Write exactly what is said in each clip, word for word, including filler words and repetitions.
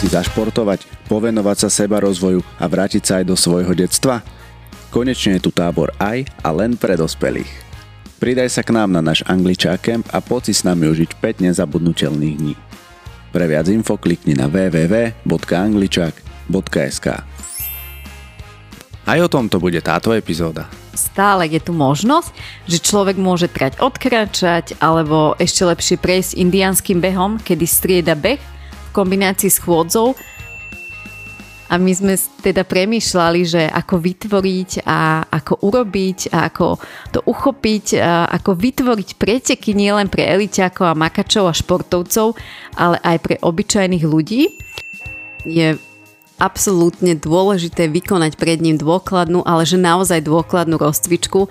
si zašportovať, povenovať sa seba rozvoju a vrátiť sa aj do svojho detstva? Konečne je tu tábor aj a len pre dospelých. Pridaj sa k nám na náš Angličák camp a poď si s nami užiť päť nezabudnutelných dní. Pre viac info klikni na w w w bodka angličák bodka s k. Aj o tomto bude táto epizóda. Stále je tu možnosť, že človek môže trať odkračať alebo ešte lepšie prejsť indiánskym behom, kedy strieda beh v kombinácii s chôdzou. A my sme teda premýšľali, že ako vytvoriť a ako urobiť a ako to uchopiť, a ako vytvoriť preteky nielen pre eliťákov a makačov a športovcov, ale aj pre obyčajných ľudí. Je absolútne dôležité vykonať pred ním dôkladnú, ale že naozaj dôkladnú rozcvičku,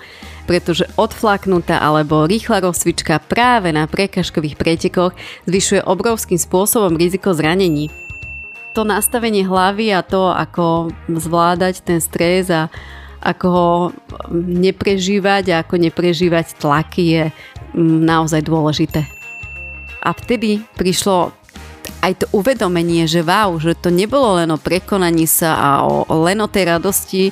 pretože odflaknutá alebo rýchla rozcvička práve na prekažkových pretekoch zvyšuje obrovským spôsobom riziko zranení. To nastavenie hlavy a to, ako zvládať ten stres a ako ho neprežívať a ako neprežívať tlaky je naozaj dôležité. A vtedy prišlo aj to uvedomenie, že wow, že to nebolo len o prekonaní sa a o, len o tej radosti,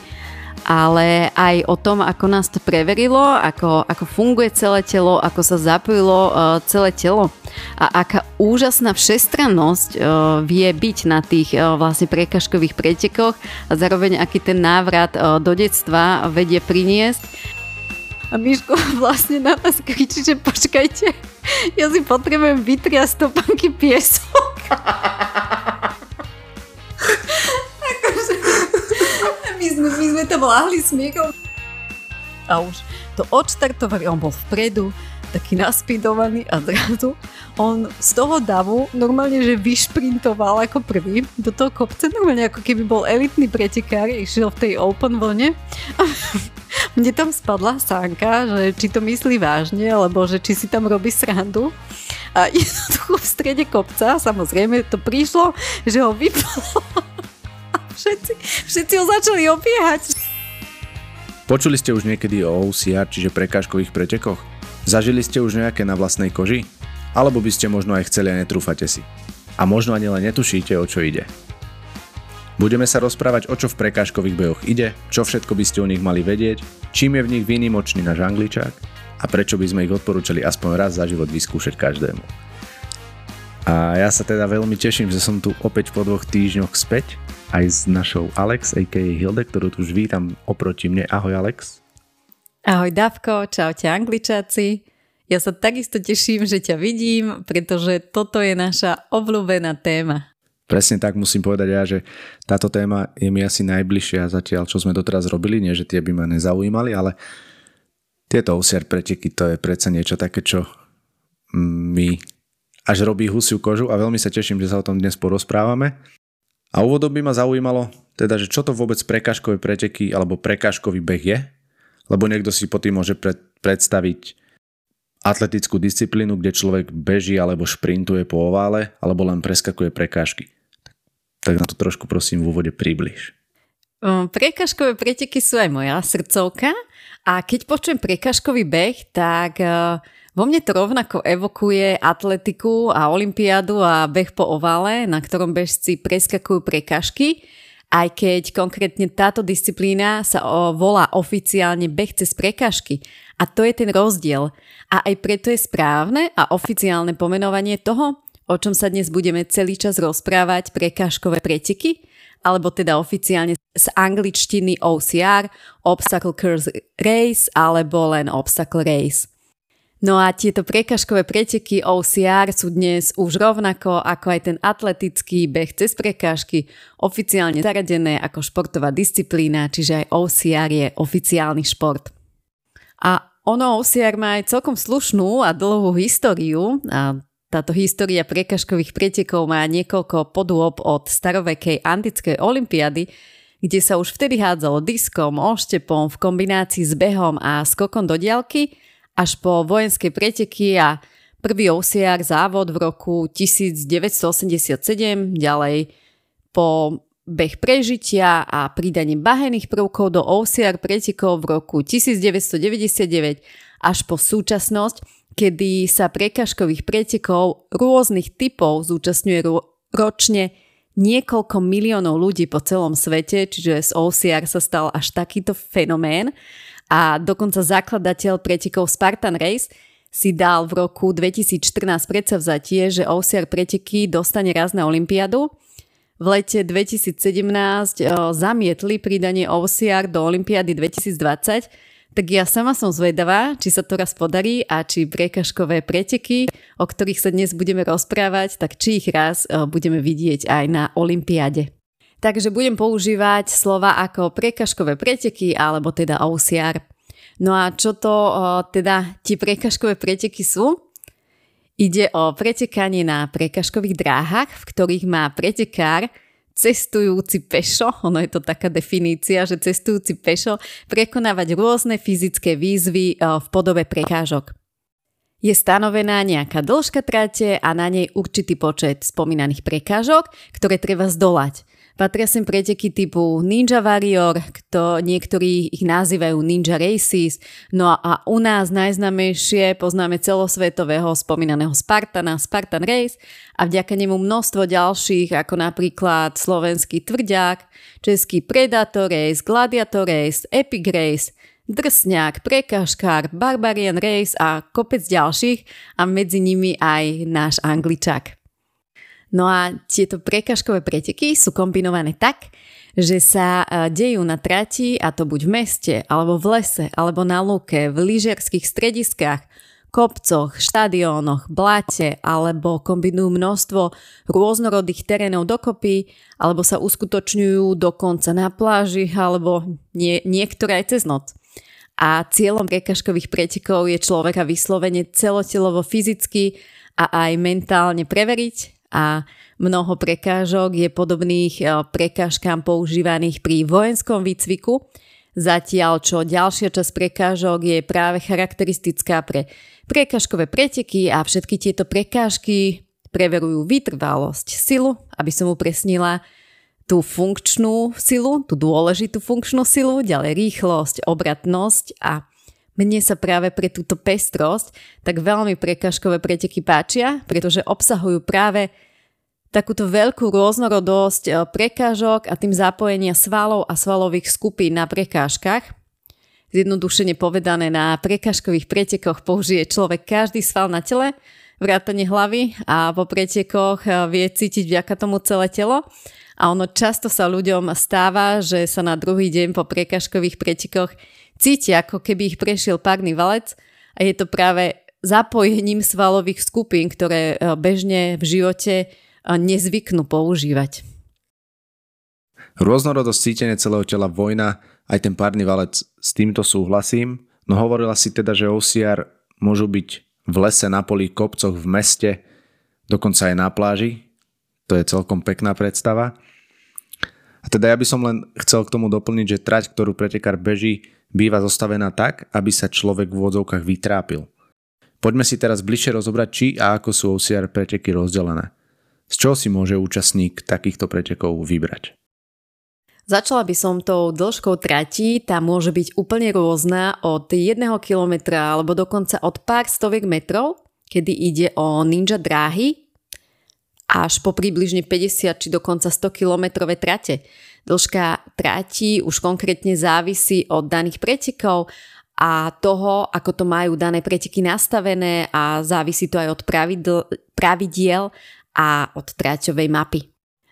ale aj o tom, ako nás to preverilo, ako, ako funguje celé telo, ako sa zapojilo uh, celé telo a aká úžasná všestrannosť uh, vie byť na tých uh, vlastne prekažkových pretekoch a zároveň aký ten návrat uh, do detstva vedie priniesť. A Miško vlastne na nás kričí, že počkajte, ja si potrebujem vytriať stopánky piesok. Akože, my, sme, my sme tam láhli smiechom. A už to odštartovali, on bol vpredu, taký naspidovaný a zrazu on z toho davu normálne, že vyšprintoval ako prvý do toho kopca, normálne ako keby bol elitný pretekár, išiel v tej open vlne. Mne tam spadla sánka, že či to myslí vážne, alebo že či si tam robí srandu. A jednoducho v strede kopca, samozrejme, to prišlo, že ho vyplo. A všetci, všetci ho začali obiehať. Počuli ste už niekedy o ó cé er, čiže prekážkových pretekoch? Zažili ste už nejaké na vlastnej koži? Alebo by ste možno aj chceli a netrúfate si? A možno ani len netušíte, o čo ide. Budeme sa rozprávať, o čo v prekážkových behoch ide, čo všetko by ste o nich mali vedieť, čím je v nich výnimočný náš Angličák a prečo by sme ich odporúčali aspoň raz za život vyskúšať každému. A ja sa teda veľmi teším, že som tu opäť po dvoch týždňoch späť aj s našou Alex, á ká á Hilde, ktorú tu už vítam oproti mne. Ahoj Alex. Ahoj Davko, čaute Angličáci. Ja sa takisto teším, že ťa vidím, pretože toto je naša obľúbená téma. Presne tak musím povedať ja, že táto téma je mi asi najbližšia zatiaľ, čo sme doteraz robili, nie že tie by ma nezaujímali, ale tieto ó cé er preteky to je predsa niečo také, čo mi až robí husiu kožu a veľmi sa teším, že sa o tom dnes porozprávame. A úvodom by ma zaujímalo, teda, že čo to vôbec prekážkové preteky alebo prekážkový beh je, lebo niekto si po tým môže pred, predstaviť atletickú disciplínu, kde človek beží alebo šprintuje po ovále alebo len preskakuje prekážky. Tak na to trošku prosím v úvode približ. Prekážkové preteky sú aj moja srdcovka a keď počujem prekážkový beh, tak vo mne to rovnako evokuje atletiku a olympiádu a beh po ovále, na ktorom bežci preskakujú prekážky, aj keď konkrétne táto disciplína sa volá oficiálne beh cez prekážky. A to je ten rozdiel. A aj preto je správne a oficiálne pomenovanie toho, o čom sa dnes budeme celý čas rozprávať, prekážkové preteky, alebo teda oficiálne z angličtiny ó cé er, Obstacle Course Race, alebo len Obstacle Race. No a tieto prekážkové preteky ó cé er sú dnes už rovnako ako aj ten atletický beh cez prekážky oficiálne zaradené ako športová disciplína, čiže aj ó cé er je oficiálny šport. A ono ó cé er má aj celkom slušnú a dlhú históriu a táto história prekážkových pretekov má niekoľko podôb od starovekej antickej olympiády, kde sa už vtedy hádzalo diskom, oštepom v kombinácii s behom a skokom do diaľky, až po vojenské preteky a prvý ó cé er závod v roku devätnásť osemdesiatsedem, ďalej po beh prežitia a pridanie bahených prvkov do ó cé er pretekov v roku devätnásť deväťdesiatdeväť až po súčasnosť, kedy sa prekážkových pretekov rôznych typov zúčastňuje ročne niekoľko miliónov ľudí po celom svete, čiže z ó cé er sa stal až takýto fenomén a dokonca zakladateľ pretekov Spartan Race si dal v roku dvetisícštrnásť predsavzatie, že ó cé er preteky dostane raz na olympiádu. V lete dvetisícsedemnásť zamietli pridanie ó cé er do olympiády dvetisícdvadsať, tak ja sama som zvedavá, či sa to raz podarí a či prekažkové preteky, o ktorých sa dnes budeme rozprávať, tak či ich raz budeme vidieť aj na olympiáde. Takže budem používať slova ako prekažkové preteky alebo teda ó cé er. No a čo to teda tie prekažkové preteky sú? Ide o pretekanie na prekažkových dráhach, v ktorých má pretekár cestujúci pešo, ono je to taká definícia, že cestujúci pešo prekonávať rôzne fyzické výzvy v podobe prekážok. Je stanovená nejaká dĺžka trate a na nej určitý počet spomínaných prekážok, ktoré treba zdolať. Patria sem preteky typu Ninja Warrior, kto, niektorí ich nazývajú Ninja Races, no a u nás najznámejšie poznáme celosvetového spomínaného Spartana, Spartan Race a vďaka nemu množstvo ďalších, ako napríklad Slovenský tvrďák, Český Predator Race, Gladiator Race, Epic Race, Drsňák, Prekaškár, Barbarian Race a kopec ďalších a medzi nimi aj náš Angličák. No a tieto prekažkové preteky sú kombinované tak, že sa dejú na trati a to buď v meste, alebo v lese, alebo na lúke, v lyžiarskych strediskách, kopcoch, štadiónoch, bláte, alebo kombinujú množstvo rôznorodých terénov dokopy, alebo sa uskutočňujú dokonca na pláži, alebo nie, niektoré aj cez noc. A cieľom prekažkových pretekov je človeka vyslovene celotelovo fyzicky a aj mentálne preveriť a mnoho prekážok je podobných prekážkám používaných pri vojenskom výcviku, zatiaľ čo ďalšia časť prekážok je práve charakteristická pre prekažkové preteky a všetky tieto prekážky preverujú vytrvalosť, silu, aby som upresnila, tú funkčnú silu, tú dôležitú funkčnú silu, ďalej rýchlosť, obratnosť a mne sa práve pre túto pestrosť tak veľmi prekažkové preteky páčia, pretože obsahujú práve takúto veľkú rôznorodosť prekážok a tým zapojenia svalov a svalových skupín na prekážkach. Zjednodušene povedané, na prekažkových pretekoch použije človek každý sval na tele, vrátane hlavy a po pretekoch vie cítiť vďaka tomu celé telo a ono často sa ľuďom stáva, že sa na druhý deň po prekažkových pretekoch cítia, ako keby ich prešiel párny valec a je to práve zapojením svalových skupín, ktoré bežne v živote nezvyknú používať. Rôznorodosť cítenia celého tela, vojna, aj ten párny valec, s týmto súhlasím, no hovorila si teda, že ó cé er môžu byť v lese, na poli, kopcoch, v meste, dokonca aj na pláži. To je celkom pekná predstava. A teda ja by som len chcel k tomu doplniť, že trať, ktorú pretekár beží, býva zostavená tak, aby sa človek v odzovkách vytrápil. Poďme si teraz bližšie rozobrať, či a ako sú ó cé er preteky rozdelené. Z čoho si môže účastník takýchto pretekov vybrať? Začala by som tou dĺžkou trati, tá môže byť úplne rôzna od jedného kilometra alebo dokonca od pár stoviek metrov, kedy ide o ninja dráhy, až po približne päťdesiat či dokonca sto kilometrové trate. Dĺžka trati už konkrétne závisí od daných pretekov a toho, ako to majú dané preteky nastavené a závisí to aj od pravidl, pravidiel a od traťovej mapy.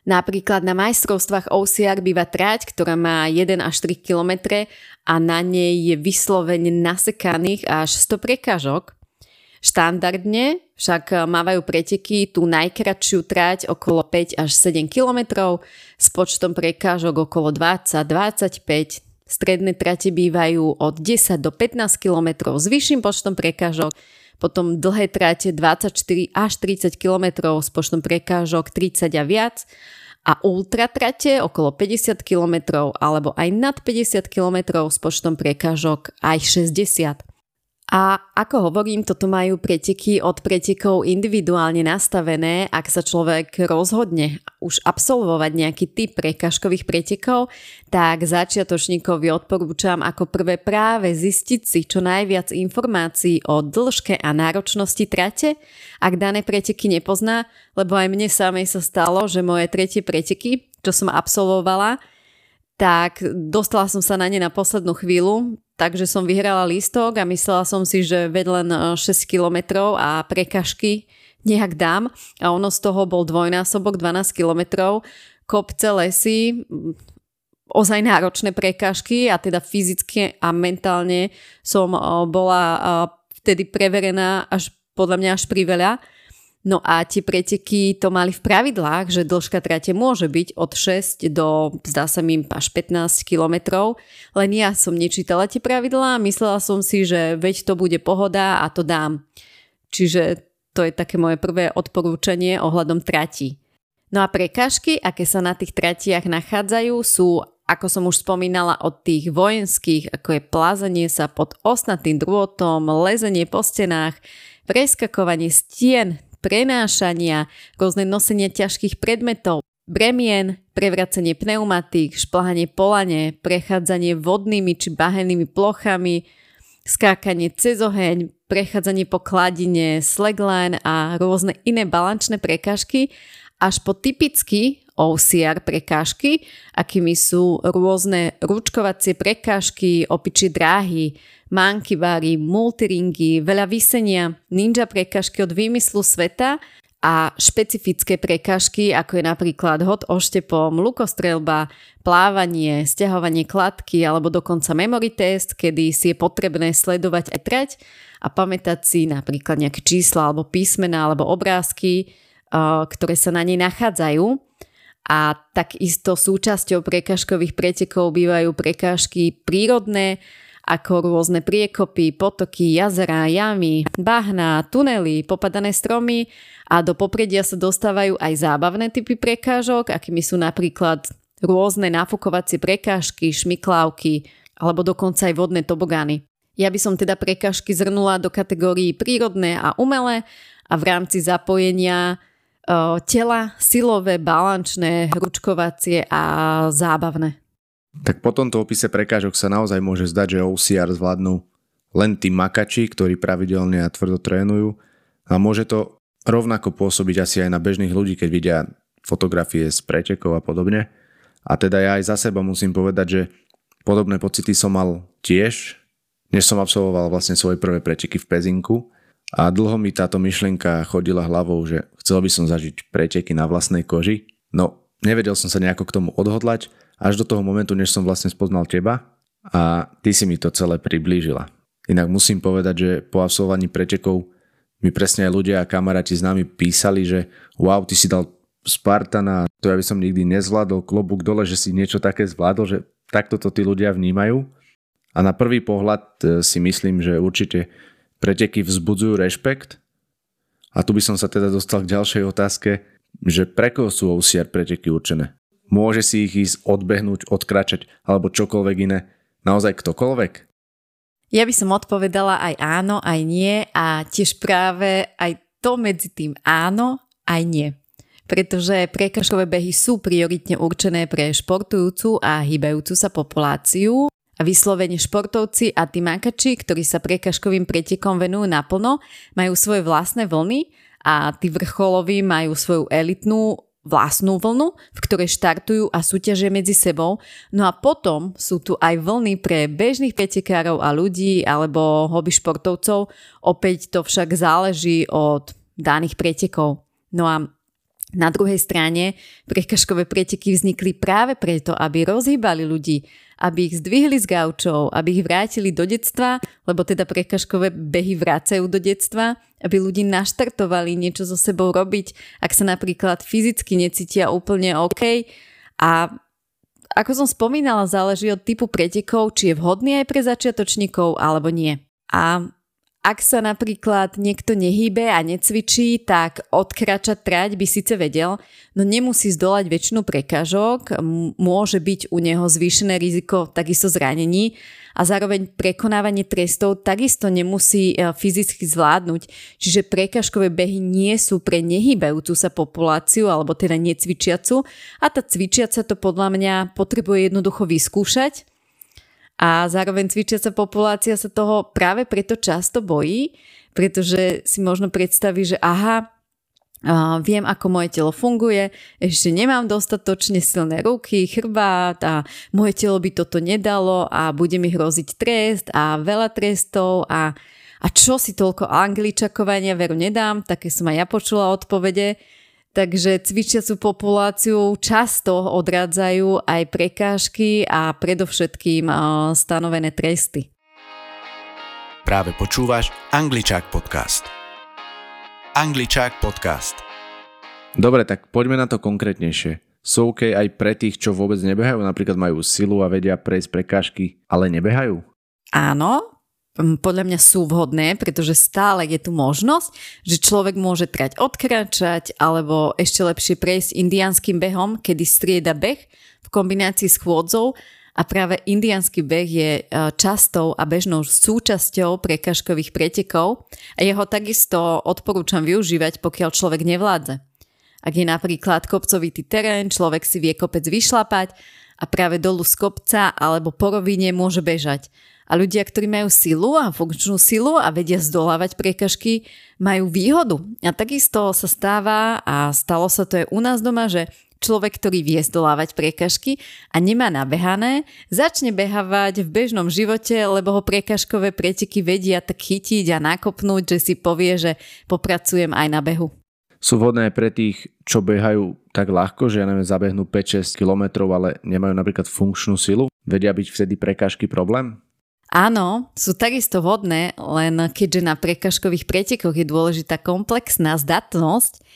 Napríklad na majstrovstvách ó cé er býva trať, ktorá má jeden až tri kilometre a na nej je vyslovene nasekaných až sto prekážok. Štandardne však mávajú preteky tú najkratšiu trať okolo päť až sedem kilometrov s počtom prekážok okolo dvadsať až dvadsaťpäť. Stredné trate bývajú od desať do pätnásť kilometrov s vyšším počtom prekážok. Potom dlhé trate dvadsaťštyri až tridsať kilometrov s počtom prekážok tridsať a viac a ultra trate okolo päťdesiat kilometrov alebo aj nad päťdesiat kilometrov s počtom prekážok aj šesťdesiat. A ako hovorím, toto majú preteky od pretekov individuálne nastavené, ak sa človek rozhodne už absolvovať nejaký typ prekažkových pretekov, tak začiatočníkovi odporúčam ako prvé práve zistiť si čo najviac informácií o dĺžke a náročnosti trate, ak dané preteky nepozná, lebo aj mne samej sa stalo, že moje tretie preteky, čo som absolvovala, tak dostala som sa na ne na poslednú chvíľu, takže som vyhrala lístok a myslela som si, že ved len šesť kilometrov a prekažky nejak dám a ono z toho bol dvojnásobok dvanásť kilometrov, kopce, lesy, ozaj náročné prekažky a teda fyzicky a mentálne som bola vtedy preverená až podľa mňa až priveľa. No a tie preteky to mali v pravidlách, že dĺžka trate môže byť od šesť do, zdá sa mi, až pätnásť kilometrov. Len ja som nečítala tie pravidlá, myslela som si, že veď to bude pohoda a to dám. Čiže to je také moje prvé odporúčanie ohľadom trati. No a prekážky, aké sa na tých tratiach nachádzajú, sú, ako som už spomínala, od tých vojenských, ako je plázanie sa pod ostnatým drôtom, lezenie po stenách, preskakovanie stien, prenášania, rôzne nosenia ťažkých predmetov, bremien, prevracanie pneumatík, šplhanie po lane, prechádzanie vodnými či bahennými plochami, skákanie cez oheň, prechádzanie po kladine, slagline a rôzne iné balančné prekážky, až po typicky ó cé er prekážky, akými sú rôzne ručkovacie prekážky, opičie dráhy, mankibári, multiringy, veľa vysenia, ninja prekážky od výmyslu sveta a špecifické prekážky, ako je napríklad hod oštepom, lukostrelba, plávanie, stiahovanie kladky alebo dokonca memory test, kedy si je potrebné sledovať aj trať a pamätať si napríklad nejaké čísla alebo písmená alebo obrázky, ktoré sa na nej nachádzajú. A takisto súčasťou prekážkových pretekov bývajú prekážky prírodné, ako rôzne priekopy, potoky, jazerá, jamy, bahná, tunely, popadané stromy a do popredia sa dostávajú aj zábavné typy prekážok, akými sú napríklad rôzne nafukovacie prekážky, šmiklávky alebo dokonca aj vodné tobogány. Ja by som teda prekážky zhrnula do kategórií prírodné a umelé a v rámci zapojenia e, tela, silové, balančné, ručkovacie a zábavné. Tak po tomto opise prekážok sa naozaj môže zdať, že ó cé er zvládnu len tí makači, ktorí pravidelne a tvrdo trénujú a môže to rovnako pôsobiť asi aj na bežných ľudí, keď vidia fotografie z pretekov a podobne. A teda ja aj za seba musím povedať, že podobné pocity som mal tiež, než som absolvoval vlastne svoje prvé preteky v Pezinku a dlho mi táto myšlienka chodila hlavou, že chcel by som zažiť preteky na vlastnej koži, no nevedel som sa nejako k tomu odhodlať, až do toho momentu, než som vlastne spoznal teba a ty si mi to celé priblížila. Inak musím povedať, že po absolvovaní pretekov mi presne aj ľudia a kamaráti s nami písali, že wow, ty si dal Spartana, to ja by som nikdy nezvládol, klobúk dole, že si niečo také zvládol, že takto to tí ľudia vnímajú. A na prvý pohľad si myslím, že určite preteky vzbudzujú rešpekt. A tu by som sa teda dostal k ďalšej otázke, že pre koho sú ó cé er preteky určené? Môže si ich ísť odbehnúť, odkračať alebo čokoľvek iné? Naozaj ktokoľvek? Ja by som odpovedala aj áno, aj nie a tiež práve aj to medzi tým áno, aj nie. Pretože prekažkové behy sú prioritne určené pre športujúcu a hýbajúcu sa populáciu a vyslovene športovci a tí makači, ktorí sa prekažkovým pretekom venujú naplno, majú svoje vlastné vlny a tí vrcholoví majú svoju elitnú vlastnú vlnu, v ktorej štartujú a súťažia medzi sebou. No a potom sú tu aj vlny pre bežných pretekárov a ľudí alebo hobby športovcov. Opäť to však záleží od daných pretekov. No a na druhej strane prekažkové preteky vznikli práve preto, aby rozhýbali ľudí, aby ich zdvihli z gaučov, aby ich vrátili do detstva, lebo teda prekažkové behy vracajú do detstva, aby ľudí naštartovali niečo so sebou robiť, ak sa napríklad fyzicky necítia úplne OK. A ako som spomínala, záleží od typu pretekov, či je vhodný aj pre začiatočníkov alebo nie. A Ak sa napríklad niekto nehýbe a necvičí, tak odkračať trať by síce vedel, no nemusí zdolať väčšinu prekážok, môže byť u neho zvýšené riziko takisto zranení a zároveň prekonávanie trestov takisto nemusí fyzicky zvládnuť. Čiže prekážkové behy nie sú pre nehýbajúcu sa populáciu alebo teda necvičiacu a tá cvičiaca to podľa mňa potrebuje jednoducho vyskúšať. A zároveň cvičiaca populácia sa toho práve preto často bojí, pretože si možno predstaví, že aha, uh, viem, ako moje telo funguje, ešte nemám dostatočne silné ruky, chrbát a moje telo by toto nedalo a bude mi hroziť trest a veľa trestov a, a čo si toľko angličakovania veru nedám, také som aj ja počula odpovede. Takže cvičiacu populáciu často odrádzajú aj prekážky a predovšetkým stanovené tresty. Práve počúvaš Angličák podcast. Angličák podcast. Dobre, tak poďme na to konkrétnejšie. Sú OK aj pre tých, čo vôbec nebehajú? Napríklad majú silu a vedia prejsť prekážky, ale nebehajú? Áno. Podľa mňa sú vhodné, pretože stále je tu možnosť, že človek môže trať odkračať alebo ešte lepšie prejsť indiánskym behom, kedy strieda beh v kombinácii s chôdzou a práve indiánsky beh je častou a bežnou súčasťou prekažkových pretekov a jeho takisto odporúčam využívať, pokiaľ človek nevládze. Ak je napríklad kopcovitý terén, človek si vie kopec vyšlapať a práve dolu z kopca alebo po rovine môže bežať. A ľudia, ktorí majú silu a funkčnú silu a vedia zdolávať prekažky, majú výhodu. A takisto sa stáva, a stalo sa to aj u nás doma, že človek, ktorý vie zdolávať prekažky a nemá nabehané, začne behávať v bežnom živote, lebo ho prekažkové preteky vedia tak chytiť a nakopnúť, že si povie, že popracujem aj na behu. Sú vhodné pre tých, čo behajú tak ľahko, že ja neviem, zabehnú päť až šesť kilometrov, ale nemajú napríklad funkčnú silu? Vedia byť vtedy prekažky problém? Áno, sú takisto vhodné, len keďže na prekažkových pretekoch je dôležitá komplexná zdatnosť,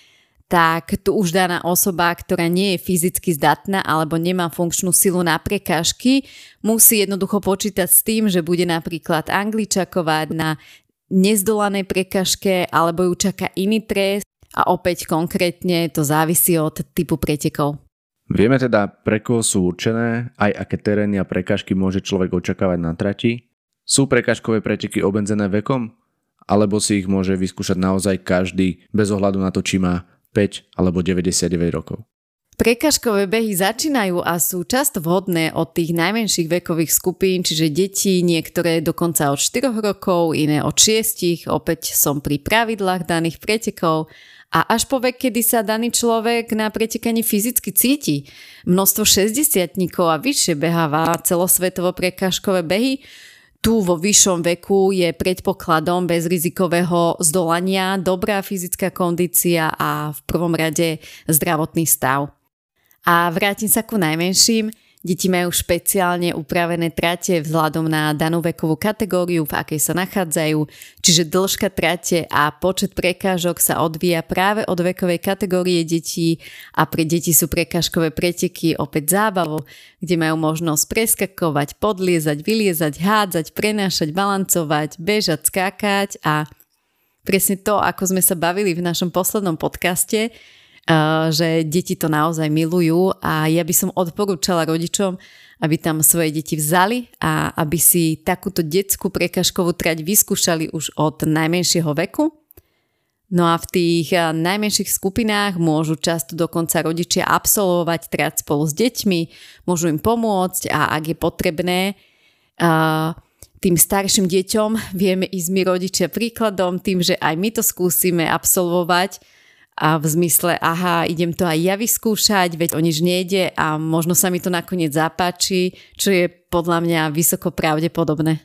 tak tu už daná osoba, ktorá nie je fyzicky zdatná alebo nemá funkčnú silu na prekažky, musí jednoducho počítať s tým, že bude napríklad angličakovať na nezdolanej prekažke alebo ju čaká iný trest a opäť konkrétne to závisí od typu pretekov. Vieme teda, pre koho sú určené, aj aké terény a prekážky môže človek očakávať na trati? Sú prekážkové preteky obmedzené vekom? Alebo si ich môže vyskúšať naozaj každý, bez ohľadu na to, či má päť alebo deväťdesiatdeväť rokov? Prekážkové behy začínajú a sú často vhodné od tých najmenších vekových skupín, čiže deti, niektoré dokonca od štyroch rokov, iné od šiestich, opäť som pri pravidlách daných pretekov, a až po vek, kedy sa daný človek na pretekanie fyzicky cíti. Množstvo šesťdesiatnikov a vyššie beháva celosvetovo prekážkové behy. Tu vo vyššom veku je predpokladom bezrizikového zdolania dobrá fyzická kondícia a v prvom rade zdravotný stav. A vrátim sa ku najmenším. Deti majú špeciálne upravené trate vzhľadom na danú vekovú kategóriu, v akej sa nachádzajú, čiže dĺžka trate a počet prekážok sa odvíja práve od vekovej kategórie detí a pre deti sú prekážkové preteky opäť zábavou, kde majú možnosť preskakovať, podliezať, vyliezať, hádzať, prenášať, balancovať, bežať, skákať a presne to, ako sme sa bavili v našom poslednom podcaste, že deti to naozaj milujú a ja by som odporúčala rodičom, aby tam svoje deti vzali a aby si takúto detskú prekažkovú trať vyskúšali už od najmenšieho veku. No a v tých najmenších skupinách môžu často dokonca rodičia absolvovať trať spolu s deťmi, môžu im pomôcť a ak je potrebné, uh, tým starším deťom vieme ísť my rodičia príkladom, tým, že aj my to skúsime absolvovať, a v zmysle, aha, idem to aj ja vyskúšať, veď o nič nejde a možno sa mi to nakoniec zapáči, čo je podľa mňa vysoko pravdepodobné.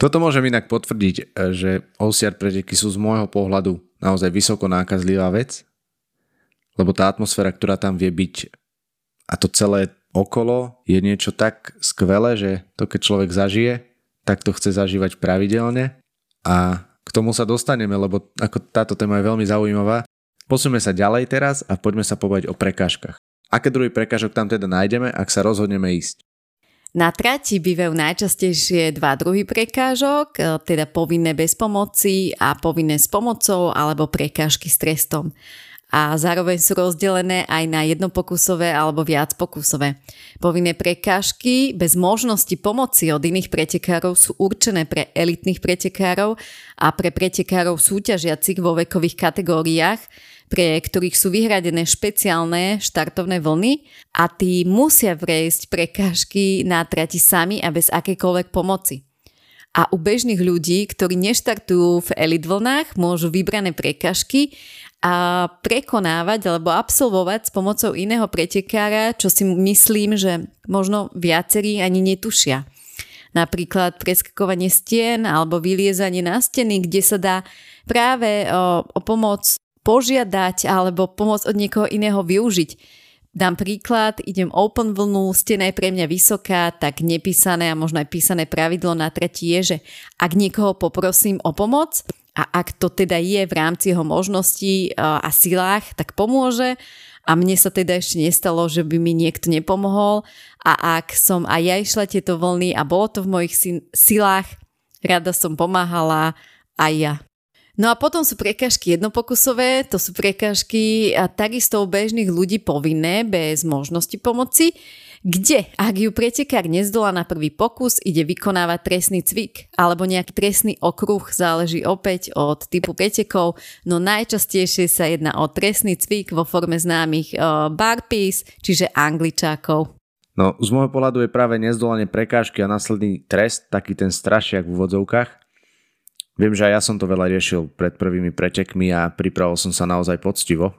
Toto môžem inak potvrdiť, že ó cé er preteky sú z môjho pohľadu naozaj vysoko nákazlivá vec, lebo tá atmosféra, ktorá tam vie byť a to celé okolo je niečo tak skvelé, že to keď človek zažije, tak to chce zažívať pravidelne a k tomu sa dostaneme, lebo ako táto téma je veľmi zaujímavá. Posúme sa ďalej teraz a poďme sa pobaviť o prekážkach. Aké druhy prekážok tam teda nájdeme, ak sa rozhodneme ísť? Na trati bývajú najčastejšie dva druhy prekážok, teda povinné bez pomoci a povinné s pomocou alebo prekážky s trestom. A zároveň sú rozdelené aj na jednopokusové alebo viacpokusové. Povinné prekážky bez možnosti pomoci od iných pretekárov sú určené pre elitných pretekárov a pre pretekárov súťažiacich vo vekových kategóriách, pre ktorých sú vyhradené špeciálne štartovné vlny a tí musia prejsť prekážky na trati sami a bez akékoľvek pomoci. A u bežných ľudí, ktorí neštartujú v elit vlnách, môžu vybrané prekažky a prekonávať alebo absolvovať s pomocou iného pretekára, čo si myslím, že možno viacerí ani netušia. Napríklad preskakovanie stien alebo vyliezanie na steny, kde sa dá práve o, o pomoc požiadať alebo pomoc od niekoho iného využiť. Dám príklad, idem open vlnu, stena je pre mňa vysoká, tak nepísané a možno aj písané pravidlo na trati je, že ak niekoho poprosím o pomoc a ak to teda je v rámci jeho možností a silách, tak pomôže a mne sa teda ešte nestalo, že by mi niekto nepomohol a ak som aj ja išla tieto vlny a bolo to v mojich silách, rada som pomáhala aj ja. No a potom sú prekážky jednopokusové, to sú prekážky takisto u bežných ľudí povinné, bez možnosti pomoci, kde, ak ju pretekár nezdolá na prvý pokus, ide vykonávať trestný cvik alebo nejaký trestný okruh, záleží opäť od typu pretekov, no najčastejšie sa jedná o trestný cvik vo forme známych burpees, čiže angličákov. No z môjho pohľadu je práve nezdolanie prekážky a následný trest, taký ten strašiak v úvodzovkách. Viem, že aj ja som to veľa riešil pred prvými pretekmi a pripravil som sa naozaj poctivo.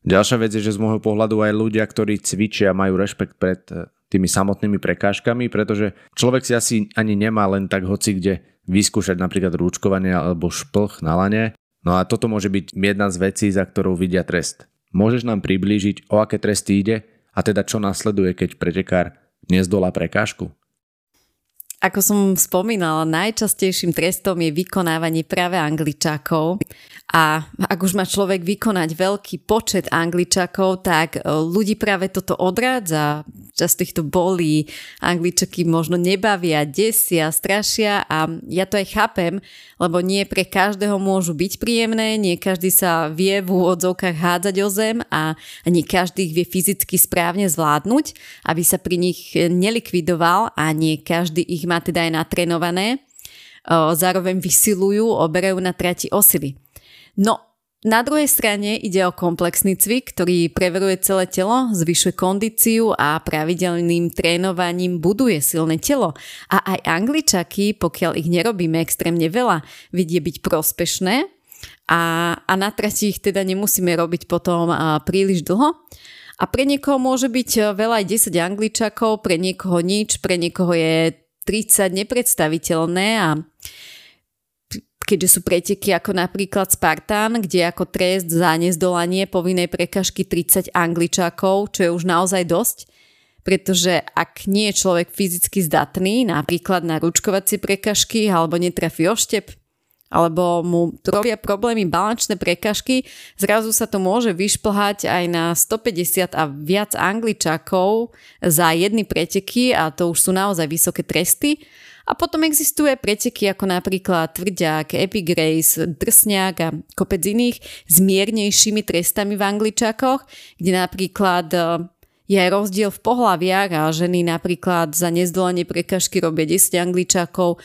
Ďalšia vec je, že z môjho pohľadu aj ľudia, ktorí cvičia, majú rešpekt pred tými samotnými prekážkami, pretože človek si asi ani nemá len tak hoci kde vyskúšať napríklad rúčkovanie alebo šplch na lane. No a toto môže byť jedna z vecí, za ktorou vidia trest. Môžeš nám priblížiť, o aké tresty ide a teda čo nasleduje, keď pretekár nezdolá prekážku? Ako som spomínala, najčastejším trestom je vykonávanie práve angličákov a ak už má človek vykonať veľký počet angličákov, tak ľudí práve toto odrádza. Časť týchto bolí, angličaky možno nebavia, desia, strašia a ja to aj chápem, lebo nie pre každého môžu byť príjemné, nie každý sa vie v úvodzovkách hádzať o zem a nie každý ich vie fyzicky správne zvládnuť, aby sa pri nich nelikvidoval a nie každý ich má teda aj natrénované, zároveň vysilujú, oberajú na trati o sily. No, na druhej strane ide o komplexný cvik, ktorý preveruje celé telo, zvyšuje kondíciu a pravidelným trénovaním buduje silné telo. A aj angličaky, pokiaľ ich nerobíme extrémne veľa, vedie byť prospešné a, a na trati ich teda nemusíme robiť potom príliš dlho. A pre niekoho môže byť veľa aj desať angličakov, pre niekoho nič, pre niekoho je tridsať nepredstaviteľné a keďže sú preteky ako napríklad Spartan, kde ako trest za nezdolanie povinnej prekažky tridsať angličákov, čo je už naozaj dosť, pretože ak nie je človek fyzicky zdatný, napríklad na ručkovacie prekažky alebo netrafí o štep, alebo mu robia problémy balančné prekažky, zrazu sa to môže vyšplhať aj na stopäťdesiat a viac angličákov za jedny preteky a to už sú naozaj vysoké tresty. A potom existuje preteky ako napríklad Tvrďák, Epic Race, Drsňák a kopec iných s miernejšími trestami v angličákoch, kde napríklad je aj rozdiel v pohlaviach a ženy napríklad za nezdolanie prekažky robia desať angličákov,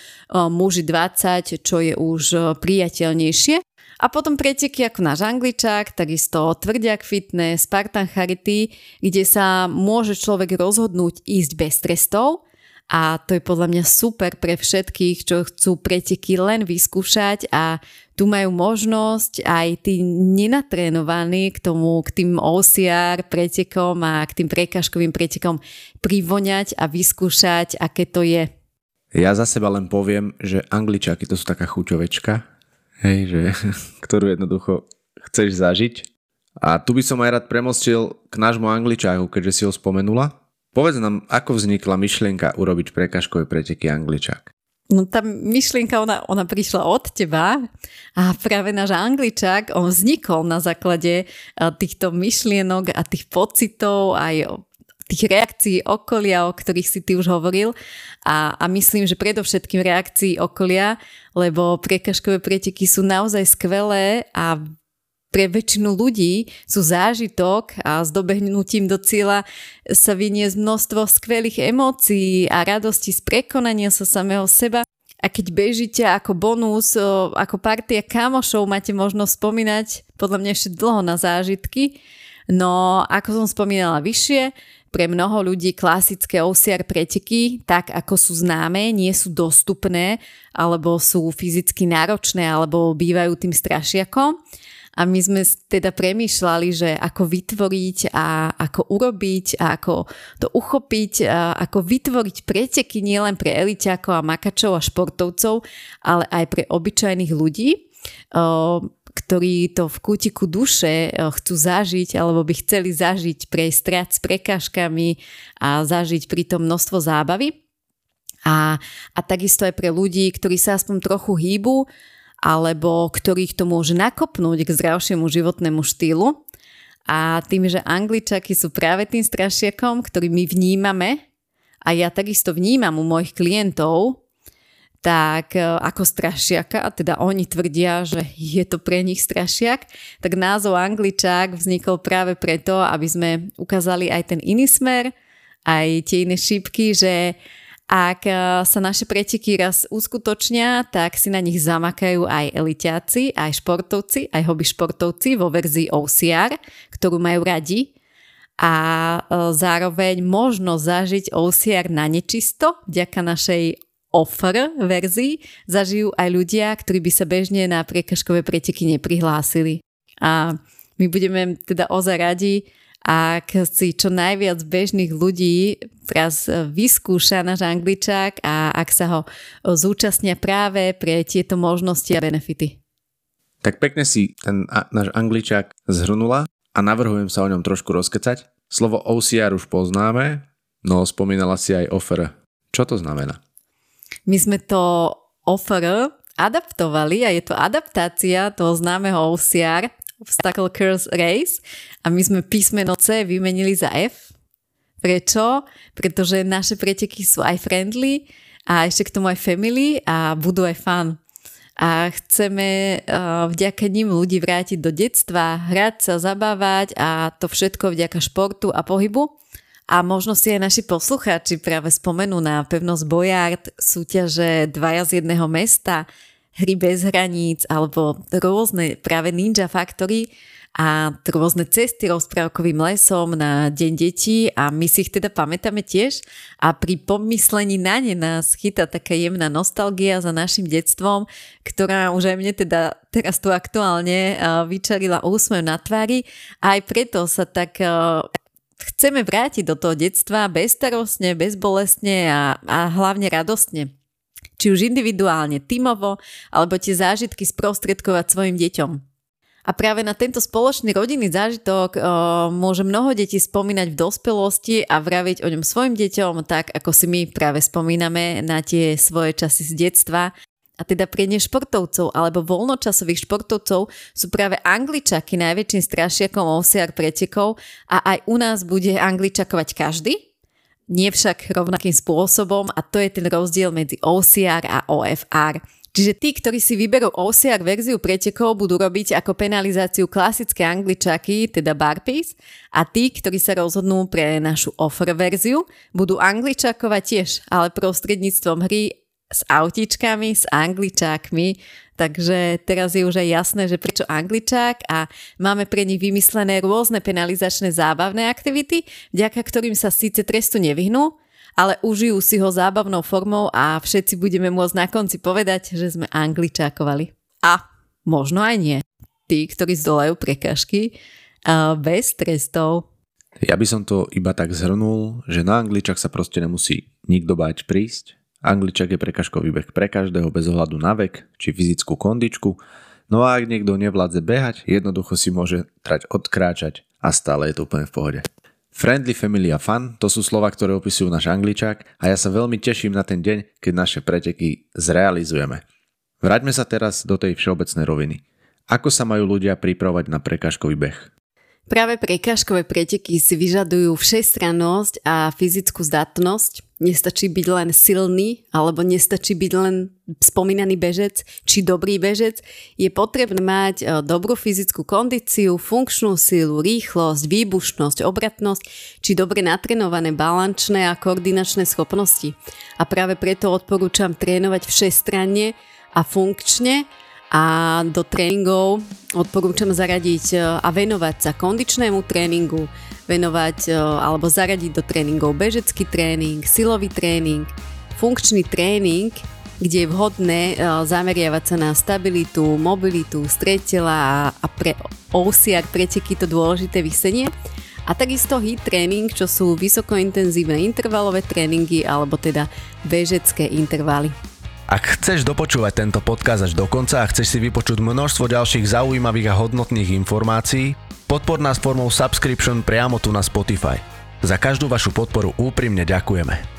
muži dvadsať, čo je už priateľnejšie. A potom preteky ako náš Angličák, takisto Tvrďák Fitness, Spartan Charity, kde sa môže človek rozhodnúť ísť bez trestov. A to je podľa mňa super pre všetkých, čo chcú preteky len vyskúšať a tu majú možnosť aj tí nenatrénovaní k tomu, k tým ó cé er pretekom a k tým prekažkovým pretekom privoňať a vyskúšať, aké to je. Ja za seba len poviem, že angličáky to sú taká chuťovečka, hej, že, ktorú jednoducho chceš zažiť. A tu by som aj rád premostil k nášmu angličáku, keďže si ho spomenula. Povedz nám, ako vznikla myšlienka urobiť prekažkové preteky Angličák? No tá myšlienka, ona, ona prišla od teba a práve náš Angličák, on vznikol na základe týchto myšlienok a tých pocitov aj tých reakcií okolia, o ktorých si ty už hovoril a, a myslím, že predovšetkým reakcií okolia, lebo prekažkové preteky sú naozaj skvelé a pre väčšinu ľudí sú zážitok a s dobehnutím do cieľa sa vyniesť množstvo skvelých emócií a radosti z prekonania sa samého seba. A keď bežíte ako bonus, ako partia kamošov, máte možnosť spomínať podľa mňa ešte dlho na zážitky. No, ako som spomínala vyššie, pre mnoho ľudí klasické ó cé er preteky, tak ako sú známe, nie sú dostupné, alebo sú fyzicky náročné, alebo bývajú tým strašiakom. A my sme teda premýšľali, že ako vytvoriť a ako urobiť a ako to uchopiť, a ako vytvoriť preteky nielen pre eliťákov a makačov a športovcov, ale aj pre obyčajných ľudí, ktorí to v kútiku duše chcú zažiť alebo by chceli zažiť prejsť trať s prekážkami a zažiť pritom množstvo zábavy. A, a takisto aj pre ľudí, ktorí sa aspoň trochu hýbu alebo ktorých to môže nakopnúť k zdravšiemu životnému štýlu. A tým, že Angličáky sú práve tým strašiakom, ktorý my vnímame a ja takisto vnímam u mojich klientov, tak ako strašiaka, a teda oni tvrdia, že je to pre nich strašiak, tak názov Angličák vznikol práve preto, aby sme ukázali aj ten iný smer, aj tie iné šípky, že ak sa naše preteky raz uskutočnia, tak si na nich zamakajú aj eliťáci, aj športovci, aj hobby športovci vo verzii ó cé er, ktorú majú radi. A zároveň možno zažiť ó cé er na nečisto, vďaka našej ó ef er verzii zažijú aj ľudia, ktorí by sa bežne na prekažkové preteky neprihlásili. A my budeme teda ozaj radi, ak si čo najviac bežných ľudí teraz vyskúša náš Angličák a ak sa ho zúčastnia práve pre tieto možnosti a benefity. Tak pekne si ten a, náš Angličák zhrnula a navrhujem sa o ňom trošku rozkecať. Slovo ó cé er už poznáme, no spomínala si aj ó ef er. Čo to znamená? My sme to ó ef er adaptovali a je to adaptácia toho známeho ó cé er, Obstacle Course Race, a my sme písmeno C vymenili za F. Prečo? Pretože naše preteky sú aj friendly a ešte k tomu aj family a budú aj fun. A chceme vďaka nim ľudí vrátiť do detstva, hrať sa, zabávať a to všetko vďaka športu a pohybu. A možno si aj naši poslucháči práve spomenú na Pevnosť Boyard, súťaže dvaja z jedného mesta, hry bez hraníc alebo rôzne práve Ninja Factory a rôzne cesty rozprávkovým lesom na Deň detí a my si ich teda pamätáme tiež a pri pomyslení na ne nás chytá taká jemná nostalgia za našim detstvom, ktorá už aj mne teda teraz tu aktuálne vyčarila úsmev na tvári a aj preto sa tak chceme vrátiť do toho detstva bezstarostne, bezbolestne a, a hlavne radostne. Či už individuálne, tímovo, alebo tie zážitky sprostredkovať svojim deťom. A práve na tento spoločný rodinný zážitok o, môže mnoho detí spomínať v dospelosti a vraviť o ňom svojim deťom, tak ako si my práve spomíname na tie svoje časy z detstva. A teda pre nešportovcov alebo voľnočasových športovcov sú práve Angličáky najväčším strašiakom ó cé er pretekov a aj u nás bude Angličakovať každý, nie však rovnakým spôsobom a to je ten rozdiel medzi ó cé er a ó ef er. Čiže tí, ktorí si vyberú ó cé er verziu pretekov, budú robiť ako penalizáciu klasické Angličáky, teda burpees, a tí, ktorí sa rozhodnú pre našu ó ef er verziu, budú Angličákovať tiež, ale prostredníctvom hry s autíčkami, s Angličákmi, takže teraz je už aj jasné, že prečo Angličák a máme pre nich vymyslené rôzne penalizačné zábavné aktivity, vďaka ktorým sa síce trestu nevyhnú, ale užijú si ho zábavnou formou a všetci budeme môcť na konci povedať, že sme Angličákovali. A možno aj nie. Tí, ktorí zdolajú prekážky bez trestov. Ja by som to iba tak zhrnul, že na Angličák sa proste nemusí nikto báť prísť. Angličák je prekažkový beh pre každého bez ohľadu na vek či fyzickú kondičku, no a ak niekto nevládze behať, jednoducho si môže trať odkráčať a stále je to úplne v pohode. Friendly, family a fun, to sú slova, ktoré opisujú náš Angličák a ja sa veľmi teším na ten deň, keď naše preteky zrealizujeme. Vráťme sa teraz do tej všeobecnej roviny. Ako sa majú ľudia pripravovať na prekažkový beh? Práve prekážkové preteky si vyžadujú všestrannosť a fyzickú zdatnosť. Nestačí byť len silný, alebo nestačí byť len spomínaný bežec, či dobrý bežec. Je potrebné mať dobrú fyzickú kondíciu, funkčnú silu, rýchlosť, výbušnosť, obratnosť, či dobre natrenované balančné a koordinačné schopnosti. A práve preto odporúčam trénovať všestranne a funkčne, a do tréningov odporúčam zaradiť a venovať sa kondičnému tréningu, venovať alebo zaradiť do tréningov bežecký tréning, silový tréning, funkčný tréning, kde je vhodné zameriavať sa na stabilitu, mobilitu, stred tela a pre ó cé er preteky to dôležité vysenie. A takisto há í té tréning, čo sú vysokointenzívne intervalové tréningy alebo teda bežecké intervaly. Ak chceš dopočúvať tento podcast až do konca a chceš si vypočuť množstvo ďalších zaujímavých a hodnotných informácií, podpor nás formou subscription priamo tu na Spotify. Za každú vašu podporu úprimne ďakujeme.